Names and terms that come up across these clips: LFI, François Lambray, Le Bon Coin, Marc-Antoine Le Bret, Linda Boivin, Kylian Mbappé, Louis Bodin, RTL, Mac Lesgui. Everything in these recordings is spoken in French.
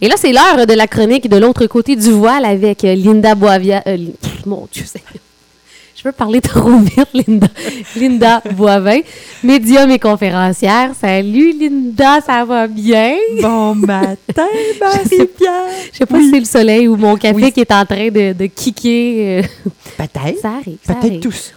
Et là, c'est l'heure de la chronique de l'autre côté du voile avec Linda Boivin. Mon Dieu, je veux parler trop vite, Linda. Linda Boivin, médium et conférencière. Salut, Linda, ça va bien? Bon matin, Marie-Pierre. Je sais pas si c'est le soleil ou mon café qui est en train de kicker. Peut-être. Ça arrive. Peut-être tous.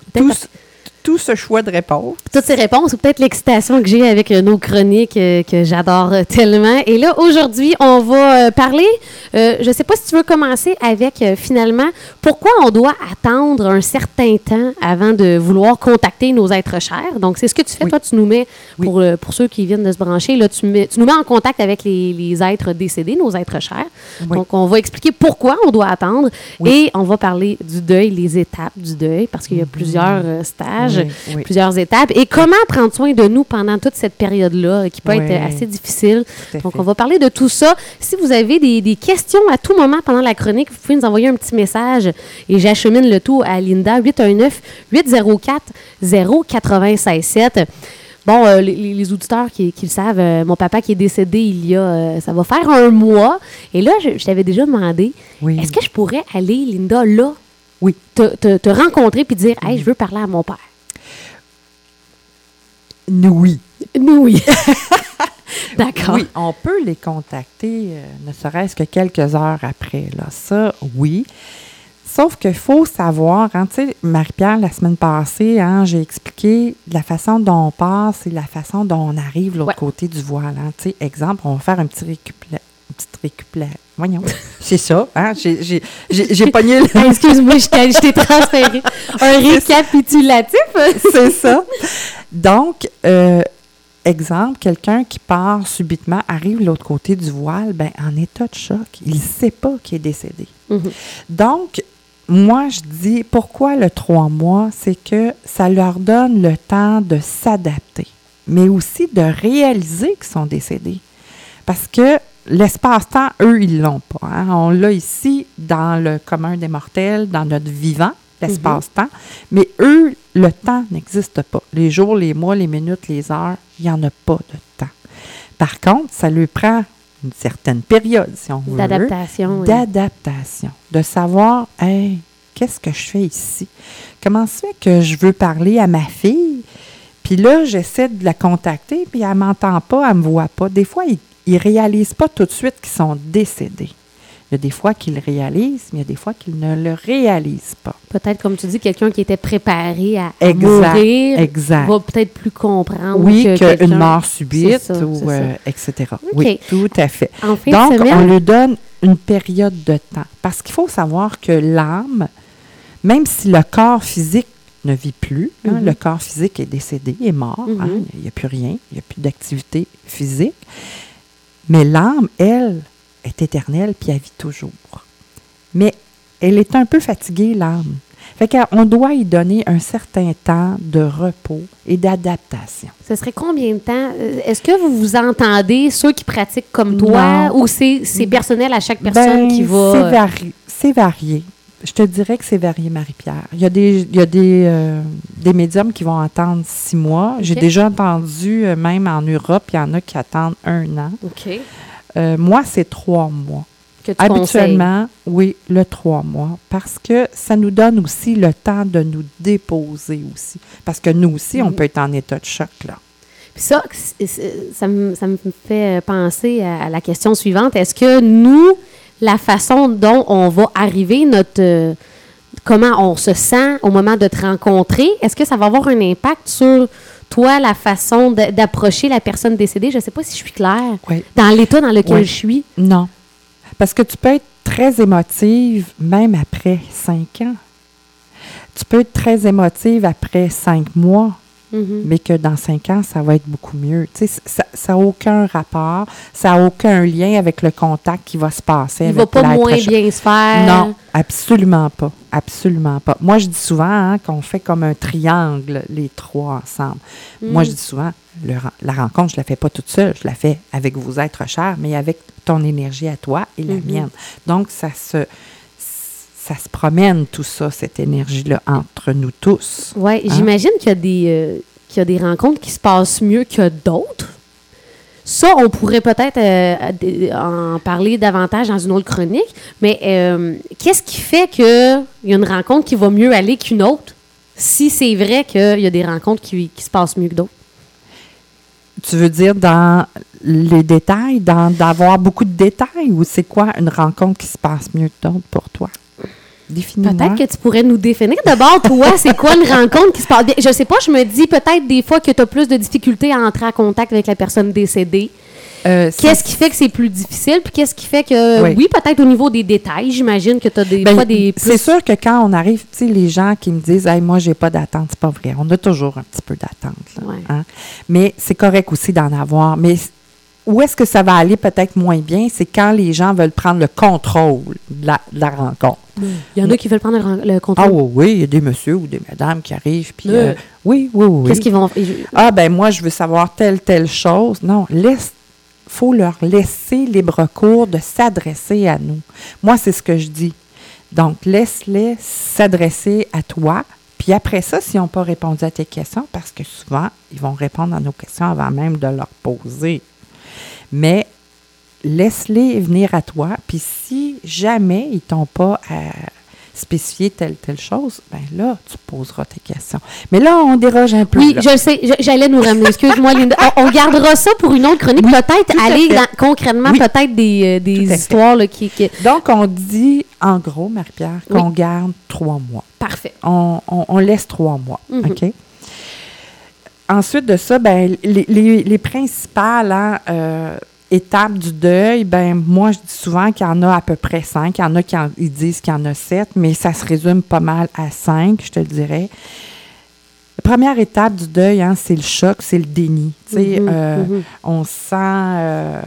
Tout ce choix de réponses. Toutes ces réponses, ou peut-être l'excitation que j'ai avec nos chroniques que j'adore tellement. Et là, aujourd'hui, on va parler, je ne sais pas si tu veux commencer avec, finalement, pourquoi on doit attendre un certain temps avant de vouloir contacter nos êtres chers. Donc, c'est ce que tu fais. Toi, tu nous mets, pour ceux qui viennent de se brancher, là, tu nous mets en contact avec les êtres décédés, nos êtres chers. Oui. Donc, on va expliquer pourquoi on doit attendre. Et on va parler du deuil, les étapes du deuil, parce qu'il y a plusieurs stages. Plusieurs étapes. Et comment prendre soin de nous pendant toute cette période-là, qui peut être assez difficile. Donc, on va parler de tout ça. Si vous avez des questions à tout moment pendant la chronique, vous pouvez nous envoyer un petit message et j'achemine le tout à Linda, 819-804-0967. Bon, les auditeurs qui le savent, mon papa qui est décédé il y a, ça va faire un mois. Et là, je t'avais déjà demandé, est-ce que je pourrais aller, Linda, là, te rencontrer puis dire « Hey, je veux parler à mon père. » Oui. D'accord. Oui, on peut les contacter, ne serait-ce que quelques heures après. Là. Ça, oui. Sauf qu'il faut savoir, tu sais, Marie-Pierre, la semaine passée, j'ai expliqué la façon dont on passe et la façon dont on arrive l'autre côté du voile. Tu sais, exemple, on va faire un petit récupérage. Voyons. C'est ça, j'ai pogné le... Excuse-moi, je t'ai transféré. Un récapitulatif. C'est ça. Donc, exemple, quelqu'un qui part subitement, arrive de l'autre côté du voile, bien, en état de choc, il ne sait pas qu'il est décédé. Mm-hmm. Donc, moi, je dis, pourquoi le 3 mois? C'est que ça leur donne le temps de s'adapter, mais aussi de réaliser qu'ils sont décédés. Parce que l'espace-temps, eux, ils ne l'ont pas. On l'a ici, dans le commun des mortels, dans notre vivant, l'espace-temps. Mais eux, le temps n'existe pas. Les jours, les mois, les minutes, les heures, il n'y en a pas de temps. Par contre, ça lui prend une certaine période, si on veut. D'adaptation. De savoir, qu'est-ce que je fais ici? Comment ça fait que je veux parler à ma fille? Puis là, j'essaie de la contacter, puis elle ne m'entend pas, elle ne me voit pas. Des fois, ils ne réalisent pas tout de suite qu'ils sont décédés. Il y a des fois qu'ils le réalisent, mais il y a des fois qu'ils ne le réalisent pas. Peut-être, comme tu dis, quelqu'un qui était préparé à mourir va peut-être plus comprendre qu'une mort subite, ça, ou etc. Okay. Oui, tout à fait. Donc, on lui donne une période de temps. Parce qu'il faut savoir que l'âme, même si le corps physique ne vit plus, le corps physique est décédé, est mort, il n'y a plus rien, il n'y a plus d'activité physique, mais l'âme, elle, est éternelle puis elle vit toujours. Mais elle est un peu fatiguée, l'âme. Fait qu'on doit y donner un certain temps de repos et d'adaptation. Ce serait combien de temps? Est-ce que vous vous entendez, ceux qui pratiquent comme toi, ou c'est personnel à chaque personne qui va... C'est varié. Je te dirais que c'est varié, Marie-Pierre. Il y a des médiums qui vont attendre 6 mois. Okay. J'ai déjà entendu, même en Europe, il y en a qui attendent 1 an. OK. Moi, c'est 3 mois. Que tu habituellement, conseilles? Oui, le 3 mois. Parce que ça nous donne aussi le temps de nous déposer aussi. Parce que nous aussi, on peut être en état de choc, là. Puis ça, ça me fait penser à la question suivante. Est-ce que nous, la façon dont on va arriver, comment on se sent au moment de te rencontrer, est-ce que ça va avoir un impact sur... toi, la façon d'approcher la personne décédée, je ne sais pas si je suis claire, dans l'état dans lequel je suis. Non, parce que tu peux être très émotive même après 5 ans. Tu peux être très émotive après 5 mois, mais que dans 5 ans, ça va être beaucoup mieux. Tu sais, ça n'a aucun rapport, ça n'a aucun lien avec le contact qui va se passer. Il ne va pas moins bien se faire. Non, absolument pas. Absolument pas. Moi, je dis souvent qu'on fait comme un triangle, les trois ensemble. Moi, je dis souvent, la rencontre, je la fais pas toute seule. Je la fais avec vos êtres chers, mais avec ton énergie à toi et la mienne. Donc, ça se promène, tout ça, cette énergie-là, entre nous tous. Oui, j'imagine qu'il y a des rencontres qui se passent mieux que d'autres. Ça, on pourrait peut-être en parler davantage dans une autre chronique, mais qu'est-ce qui fait qu'il y a une rencontre qui va mieux aller qu'une autre, si c'est vrai qu'il y a des rencontres qui se passent mieux que d'autres? Tu veux dire dans les détails, d'avoir beaucoup de détails, ou c'est quoi une rencontre qui se passe mieux que d'autres pour toi? Définis-moi. Peut-être que tu pourrais nous définir. D'abord, toi, c'est quoi une rencontre qui se passe? Je sais pas, je me dis peut-être des fois que tu as plus de difficultés à entrer en contact avec la personne décédée. Qu'est-ce qui fait que c'est plus difficile? Puis qu'est-ce qui fait que, oui, peut-être au niveau des détails, j'imagine que tu as des fois des... Plus... C'est sûr que quand on arrive, tu sais, les gens qui me disent « Hey, moi, j'ai pas d'attente », c'est pas vrai. On a toujours un petit peu d'attente. Là, ouais. Hein? Mais c'est correct aussi d'en avoir. Mais où est-ce que ça va aller peut-être moins bien? C'est quand les gens veulent prendre le contrôle de la rencontre. Il y en a qui veulent prendre le contrôle. Ah oui, il y a des messieurs ou des madames qui arrivent. Puis oui. Qu'est-ce qu'ils vont... Ah ben moi, je veux savoir telle chose. Non, faut leur laisser libre cours de s'adresser à nous. Moi, c'est ce que je dis. Donc, laisse-les s'adresser à toi. Puis après ça, s'ils n'ont pas répondu à tes questions, parce que souvent, ils vont répondre à nos questions avant même de leur poser. Mais laisse-les venir à toi. Puis si jamais ils ne t'ont pas spécifié telle chose, bien là, tu poseras tes questions. Mais là, on déroge un peu. Oui, là. Je le sais. J'allais nous ramener. Excuse-moi, Linda. On gardera ça pour une autre chronique. Oui, peut-être aller concrètement, oui, peut-être des histoires. Là, qui... Donc, on dit, en gros, Marie-Pierre, qu'on garde 3 mois. Parfait. On laisse 3 mois. Mm-hmm. OK? Ensuite de ça, ben, les principales étapes du deuil, ben, moi, je dis souvent qu'il y en a à peu près 5. Il y en a ils disent qu'il y en a 7, mais ça se résume pas mal à 5, je te le dirais. La première étape du deuil, hein, c'est le choc, c'est le déni. Tu sais, on sent...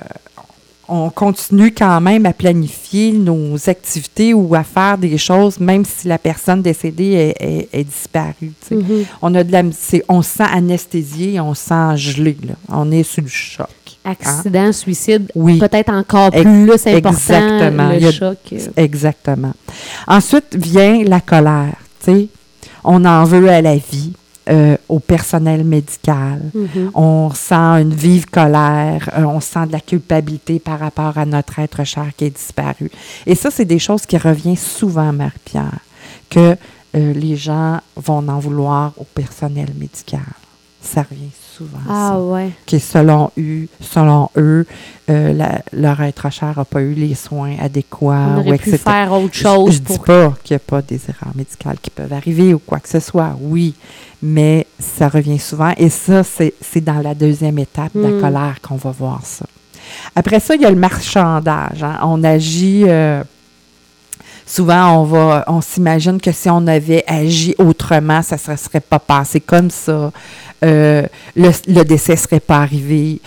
on continue quand même à planifier nos activités ou à faire des choses, même si la personne décédée est disparue. Mm-hmm. On a on se sent anesthésié, on se sent gelé. Là. On est sous le choc. Accident, suicide, oui. Peut-être encore plus important, exactement. Le choc. Exactement. Ensuite vient la colère. T'sais. On en veut à la vie. Au personnel médical. Mm-hmm. On sent une vive colère, on sent de la culpabilité par rapport à notre être cher qui est disparu. Et ça, c'est des choses qui reviennent souvent, Marie-Pierre, que les gens vont en vouloir au personnel médical. Ça revient souvent, ça. Ouais. Qui, selon eux, leur être cher n'a pas eu les soins adéquats. On aurait pu faire autre chose. Je ne dis pas qu'il n'y a pas des erreurs médicales qui peuvent arriver ou quoi que ce soit, oui, mais ça revient souvent. Et ça, c'est dans la deuxième étape de la colère qu'on va voir ça. Après ça, il y a le marchandage. Hein. On agit... souvent, on s'imagine que si on avait agi autrement, ça ne serait pas passé comme ça. Le décès ne serait pas arrivé.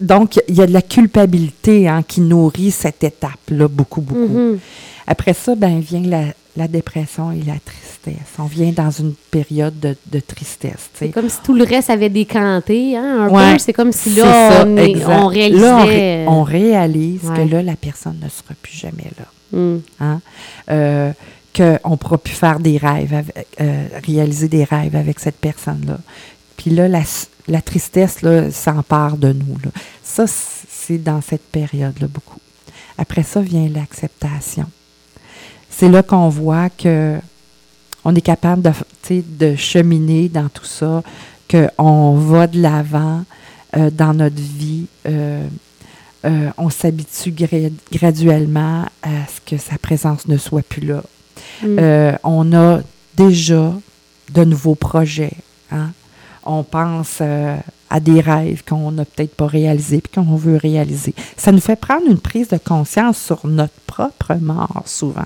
Donc, il y a de la culpabilité qui nourrit cette étape-là beaucoup, beaucoup. Mm-hmm. Après ça, ben, vient la dépression et la tristesse. On vient dans une période de tristesse. T'sais. C'est comme si tout le reste avait décanté. Hein, un peu. C'est comme si là, on réalisait... Là, on réalise que là, la personne ne sera plus jamais là. Hein? Qu'on ne pourra plus faire des rêves, réaliser des rêves avec cette personne-là. Puis là, la tristesse là, s'empare de nous. Là. Ça, c'est dans cette période-là beaucoup. Après ça vient l'acceptation. C'est là qu'on voit qu'on est capable de cheminer dans tout ça, qu'on va de l'avant dans notre vie. On s'habitue graduellement à ce que sa présence ne soit plus là. On a déjà de nouveaux projets. Hein? On pense à des rêves qu'on n'a peut-être pas réalisés puis qu'on veut réaliser. Ça nous fait prendre une prise de conscience sur notre propre mort, souvent.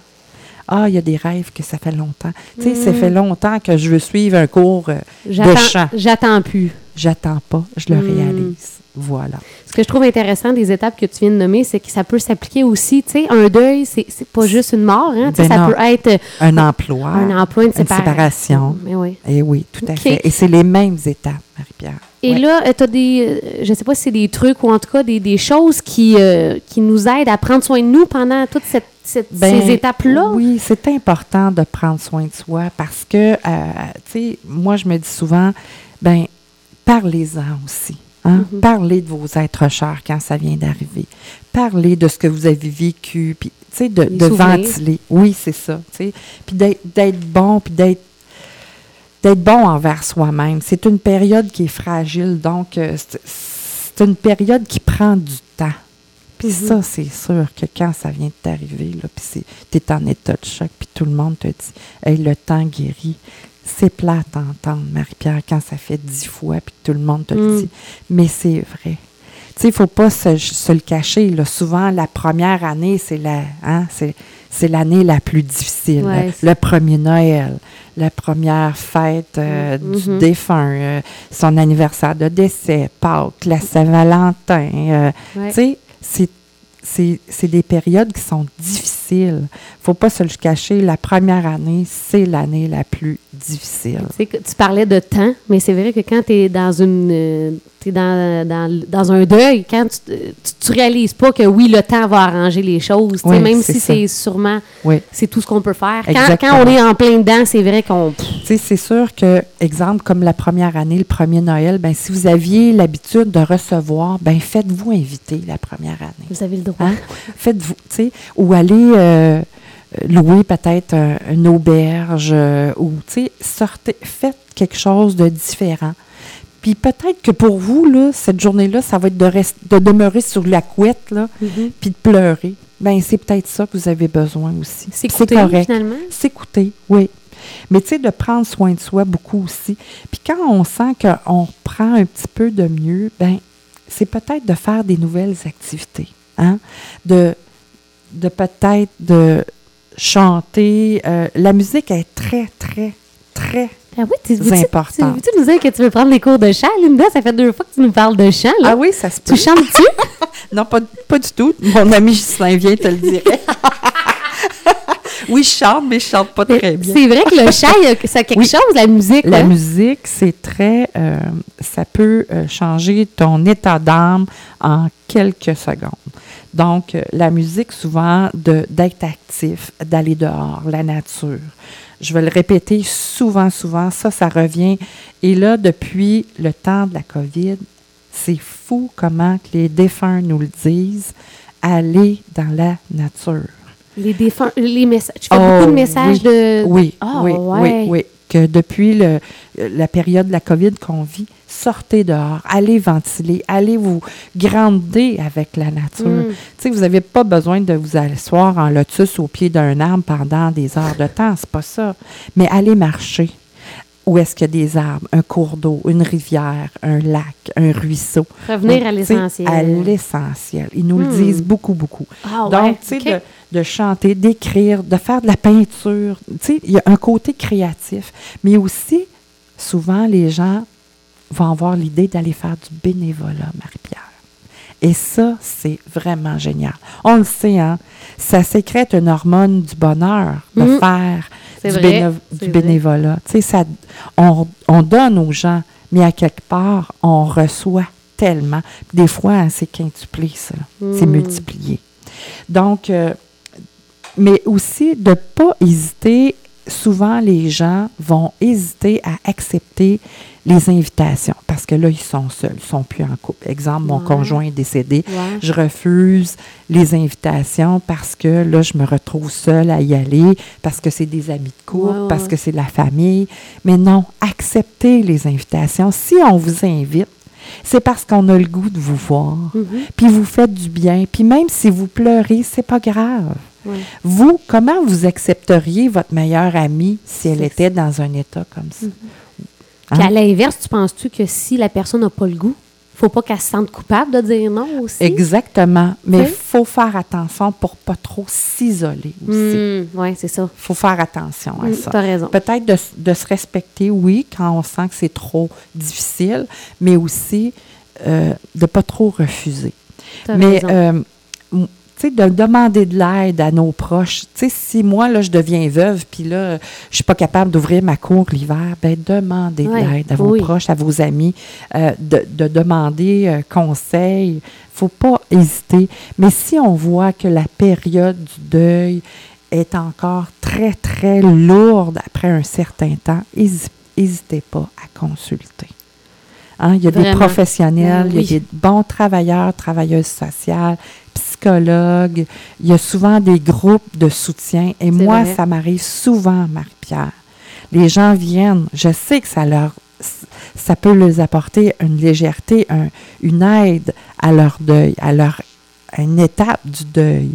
Ah, il y a des rêves que ça fait longtemps. Tu sais, ça fait longtemps que je veux suivre un cours de chant. J'attends plus. J'attends pas, je le réalise. Voilà. Ce que je trouve intéressant des étapes que tu viens de nommer, c'est que ça peut s'appliquer aussi, tu sais, un deuil, c'est pas juste une mort, hein, ben ça peut être... Un emploi, une séparation. Mais oui. Et oui, tout à fait. Et c'est les mêmes étapes, Marie-Pierre. Et là, tu as je sais pas si c'est des trucs ou en tout cas des choses qui nous aident à prendre soin de nous pendant toutes ces étapes-là. Oui, c'est important de prendre soin de soi parce que, tu sais, moi, je me dis souvent, ben parlez-en aussi. Hein? Mm-hmm. Parlez de vos êtres chers quand ça vient d'arriver. Parlez de ce que vous avez vécu, puis tu sais, de ventiler. Oui, c'est ça. Puis d'être bon, puis d'être bon envers soi-même. C'est une période qui est fragile, donc c'est une période qui prend du temps. Puis mm-hmm. ça, c'est sûr que quand ça vient de t'arriver, là, puis t'es en état de choc, puis tout le monde te dit « Hey, le temps guérit ». C'est plate à entendre, Marie-Pierre, quand ça fait 10 fois, puis tout le monde te le dit. Mais c'est vrai. Tu sais, il ne faut pas se le cacher. Là. Souvent, la première année, c'est l'année la plus difficile. Ouais, le premier Noël, la première fête du défunt, son anniversaire de décès, Pâques, la Saint-Valentin. Tu sais, c'est des périodes qui sont difficiles. Il ne faut pas se le cacher. La première année, c'est l'année la plus difficile. Tu parlais de temps, mais c'est vrai que quand tu es dans un deuil, quand tu réalises pas que oui, le temps va arranger les choses, oui, même si ça. C'est sûrement c'est tout ce qu'on peut faire. Quand on est en plein dedans, c'est vrai qu'on... C'est sûr que, exemple, comme la première année, le premier Noël, ben, si vous aviez l'habitude de recevoir, ben, faites-vous inviter la première année. Vous avez le droit. Hein? Faites-vous, tu sais, ou allez... louer peut-être une auberge ou, tu sais, sortez, faites quelque chose de différent. Puis peut-être que pour vous, là, cette journée-là, ça va être de demeurer sur la couette, là, puis de pleurer. Bien, c'est peut-être ça que vous avez besoin aussi. S'écouter, c'est correct. Finalement. S'écouter, oui. Mais, tu sais, de prendre soin de soi beaucoup aussi. Puis quand on sent qu'on prend un petit peu de mieux, bien, c'est peut-être de faire des nouvelles activités, hein, de peut-être de... chanter. La musique est très, très, très importante. Tu nous dire que tu veux prendre des cours de chant, Linda? Ça fait 2 fois que tu nous parles de chant. Là. Ah oui, ça se peut. Tu chantes-tu? Non, pas du tout. Mon ami Ghislain Vien te le dirait. Oui, je chante, mais je chante pas très bien. C'est vrai que le chant, ça a quelque chose, la musique. La musique, c'est très... ça peut changer ton état d'âme en quelques secondes. Donc, la musique, souvent, d'être actif, d'aller dehors, la nature. Je vais le répéter souvent, ça revient. Et là, depuis le temps de la COVID, c'est fou comment les défunts nous le disent, aller dans la nature. Les défunts, les messages. Tu fais beaucoup de messages de... Oui. Que depuis la période de la COVID qu'on vit, sortez dehors, allez ventiler, allez vous gronder avec la nature. Tu sais, vous n'avez pas besoin de vous asseoir en lotus au pied d'un arbre pendant des heures de temps, c'est pas ça. Mais allez marcher. Où est-ce qu'il y a des arbres, un cours d'eau, une rivière, un lac, un ruisseau. Revenir donc, à l'essentiel. À l'essentiel. Ils nous le disent beaucoup. Ah, donc, tu sais, de chanter, d'écrire, de faire de la peinture. Tu sais, il y a un côté créatif. Mais aussi, souvent, les gens vont avoir l'idée d'aller faire du bénévolat, Marie-Pierre. Et ça, c'est vraiment génial. On le sait, hein? Ça sécrète une hormone du bonheur de faire du bénévolat. Tu sais, ça, on donne aux gens, mais à quelque part, on reçoit tellement. Des fois, hein, c'est quintuplé, ça. C'est multiplié. Donc, mais aussi de ne pas hésiter. Souvent, les gens vont hésiter à accepter les invitations parce que là, ils sont seuls, ils ne sont plus en couple. Exemple, mon conjoint est décédé. Ouais. Je refuse les invitations parce que là, je me retrouve seule à y aller, parce que c'est des amis de couple, parce que c'est de la famille. Mais non, acceptez les invitations. Si on vous invite, c'est parce qu'on a le goût de vous voir, puis vous faites du bien, puis même si vous pleurez, c'est pas grave. Oui. Vous, comment vous accepteriez votre meilleure amie si elle était dans un état comme ça? Hein? Puis à l'inverse, tu penses-tu que si la personne n'a pas le goût, il ne faut pas qu'elle se sente coupable de dire non aussi? Exactement, mais il faut faire attention pour ne pas trop s'isoler aussi. Oui, c'est ça. Il faut faire attention à ça. Tu as raison. Peut-être de se respecter, oui, quand on sent que c'est trop difficile, mais aussi de ne pas trop refuser. T'as raison. Tu sais, de demander de l'aide à nos proches. Tu sais, si moi, là, je deviens veuve, puis là, je suis pas capable d'ouvrir ma cour l'hiver, bien, demandez de l'aide à vos proches, à vos amis, de demander conseil. Il ne faut pas hésiter. Mais si on voit que la période du deuil est encore très, très lourde après un certain temps, n'hésitez pas à consulter. Hein? Il y a vraiment des professionnels, oui, il y a des bons travailleurs, travailleuses sociales, psychologues. Il y a souvent des groupes de soutien. Et c'est moi, vrai. Ça m'arrive souvent, Marie-Pierre. Les gens viennent, je sais que ça peut leur apporter une légèreté, une aide à leur deuil, à une étape du deuil,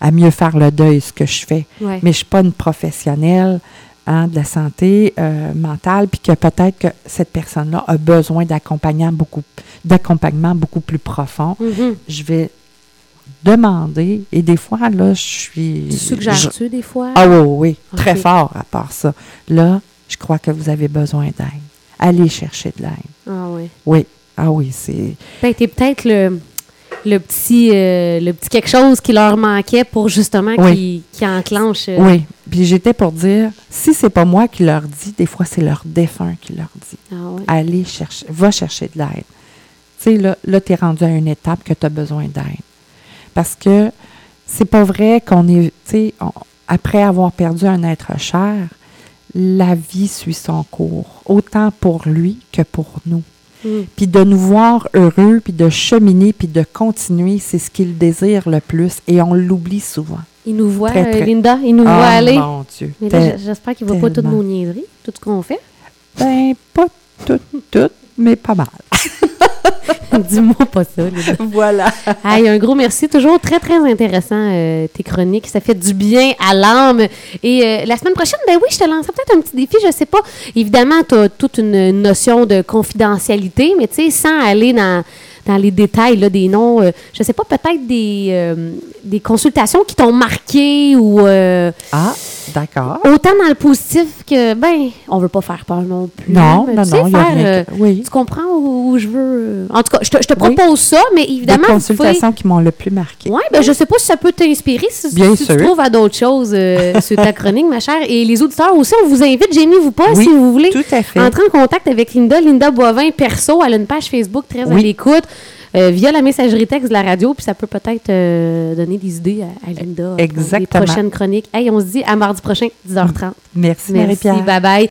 à mieux faire le deuil, ce que je fais. Ouais. Mais je ne suis pas une professionnelle de la santé mentale, puis que peut-être que cette personne-là a besoin d'accompagnement beaucoup plus profond. Mm-hmm. Je vais demander, et des fois, là, je suis... Tu suggères-tu des fois? Ah oui, oui, okay. Très fort à part ça. Là, je crois que vous avez besoin d'aide. Allez chercher de l'aide. Ah oui? Oui. Ah oui, c'est... T'es peut-être le petit quelque chose qui leur manquait pour justement oui. qui enclenche... Oui, puis j'étais pour dire, si c'est pas moi qui leur dis, des fois, c'est leur défunt qui leur dit. Ah oui? Allez chercher, va chercher de l'aide. Tu sais, là t'es rendu à une étape que t'as besoin d'aide. Parce que c'est pas vrai qu'on est... Tu sais, après avoir perdu un être cher, la vie suit son cours, autant pour lui que pour nous. Mm. Puis de nous voir heureux, puis de cheminer, puis de continuer, c'est ce qu'il désire le plus. Et on l'oublie souvent. Il nous voit, très, très. Linda, il nous voit aller. Mon Dieu. Mais là, j'espère qu'il ne voit pas toutes nos niaiseries, tout ce qu'on fait. Ben, pas toutes, mais pas mal. Dis-moi pas ça, Linda. Voilà. Hey, un gros merci. Toujours très, très intéressant, tes chroniques. Ça fait du bien à l'âme. Et la semaine prochaine, ben oui, je te lancerai peut-être un petit défi, je sais pas. Évidemment, tu as toute une notion de confidentialité, mais tu sais, sans aller dans les détails là, des noms, je sais pas, peut-être des consultations qui t'ont marqué ou... Ah, d'accord. Autant dans le positif que, ben, on veut pas faire peur non plus. Non, non, non. Oui. Tu comprends où je veux... En tout cas, je te propose oui. ça, mais évidemment... Des consultations qui m'ont le plus marqué. Oui, ben je sais pas si ça peut t'inspirer, si tu trouves à d'autres choses sur ta chronique, ma chère. Et les auditeurs aussi, on vous invite, gênez-vous pas, oui, si vous voulez. Tout à fait. Entrez en contact avec Linda Boivin, perso. Elle a une page Facebook très oui. à l'écoute. Via la messagerie texte de la radio, puis ça peut-être donner des idées à Linda. Exactement. Pour les prochaines chroniques. Hey, on se dit à mardi prochain, 10h30. Merci Marie-Pierre. Merci, bye-bye.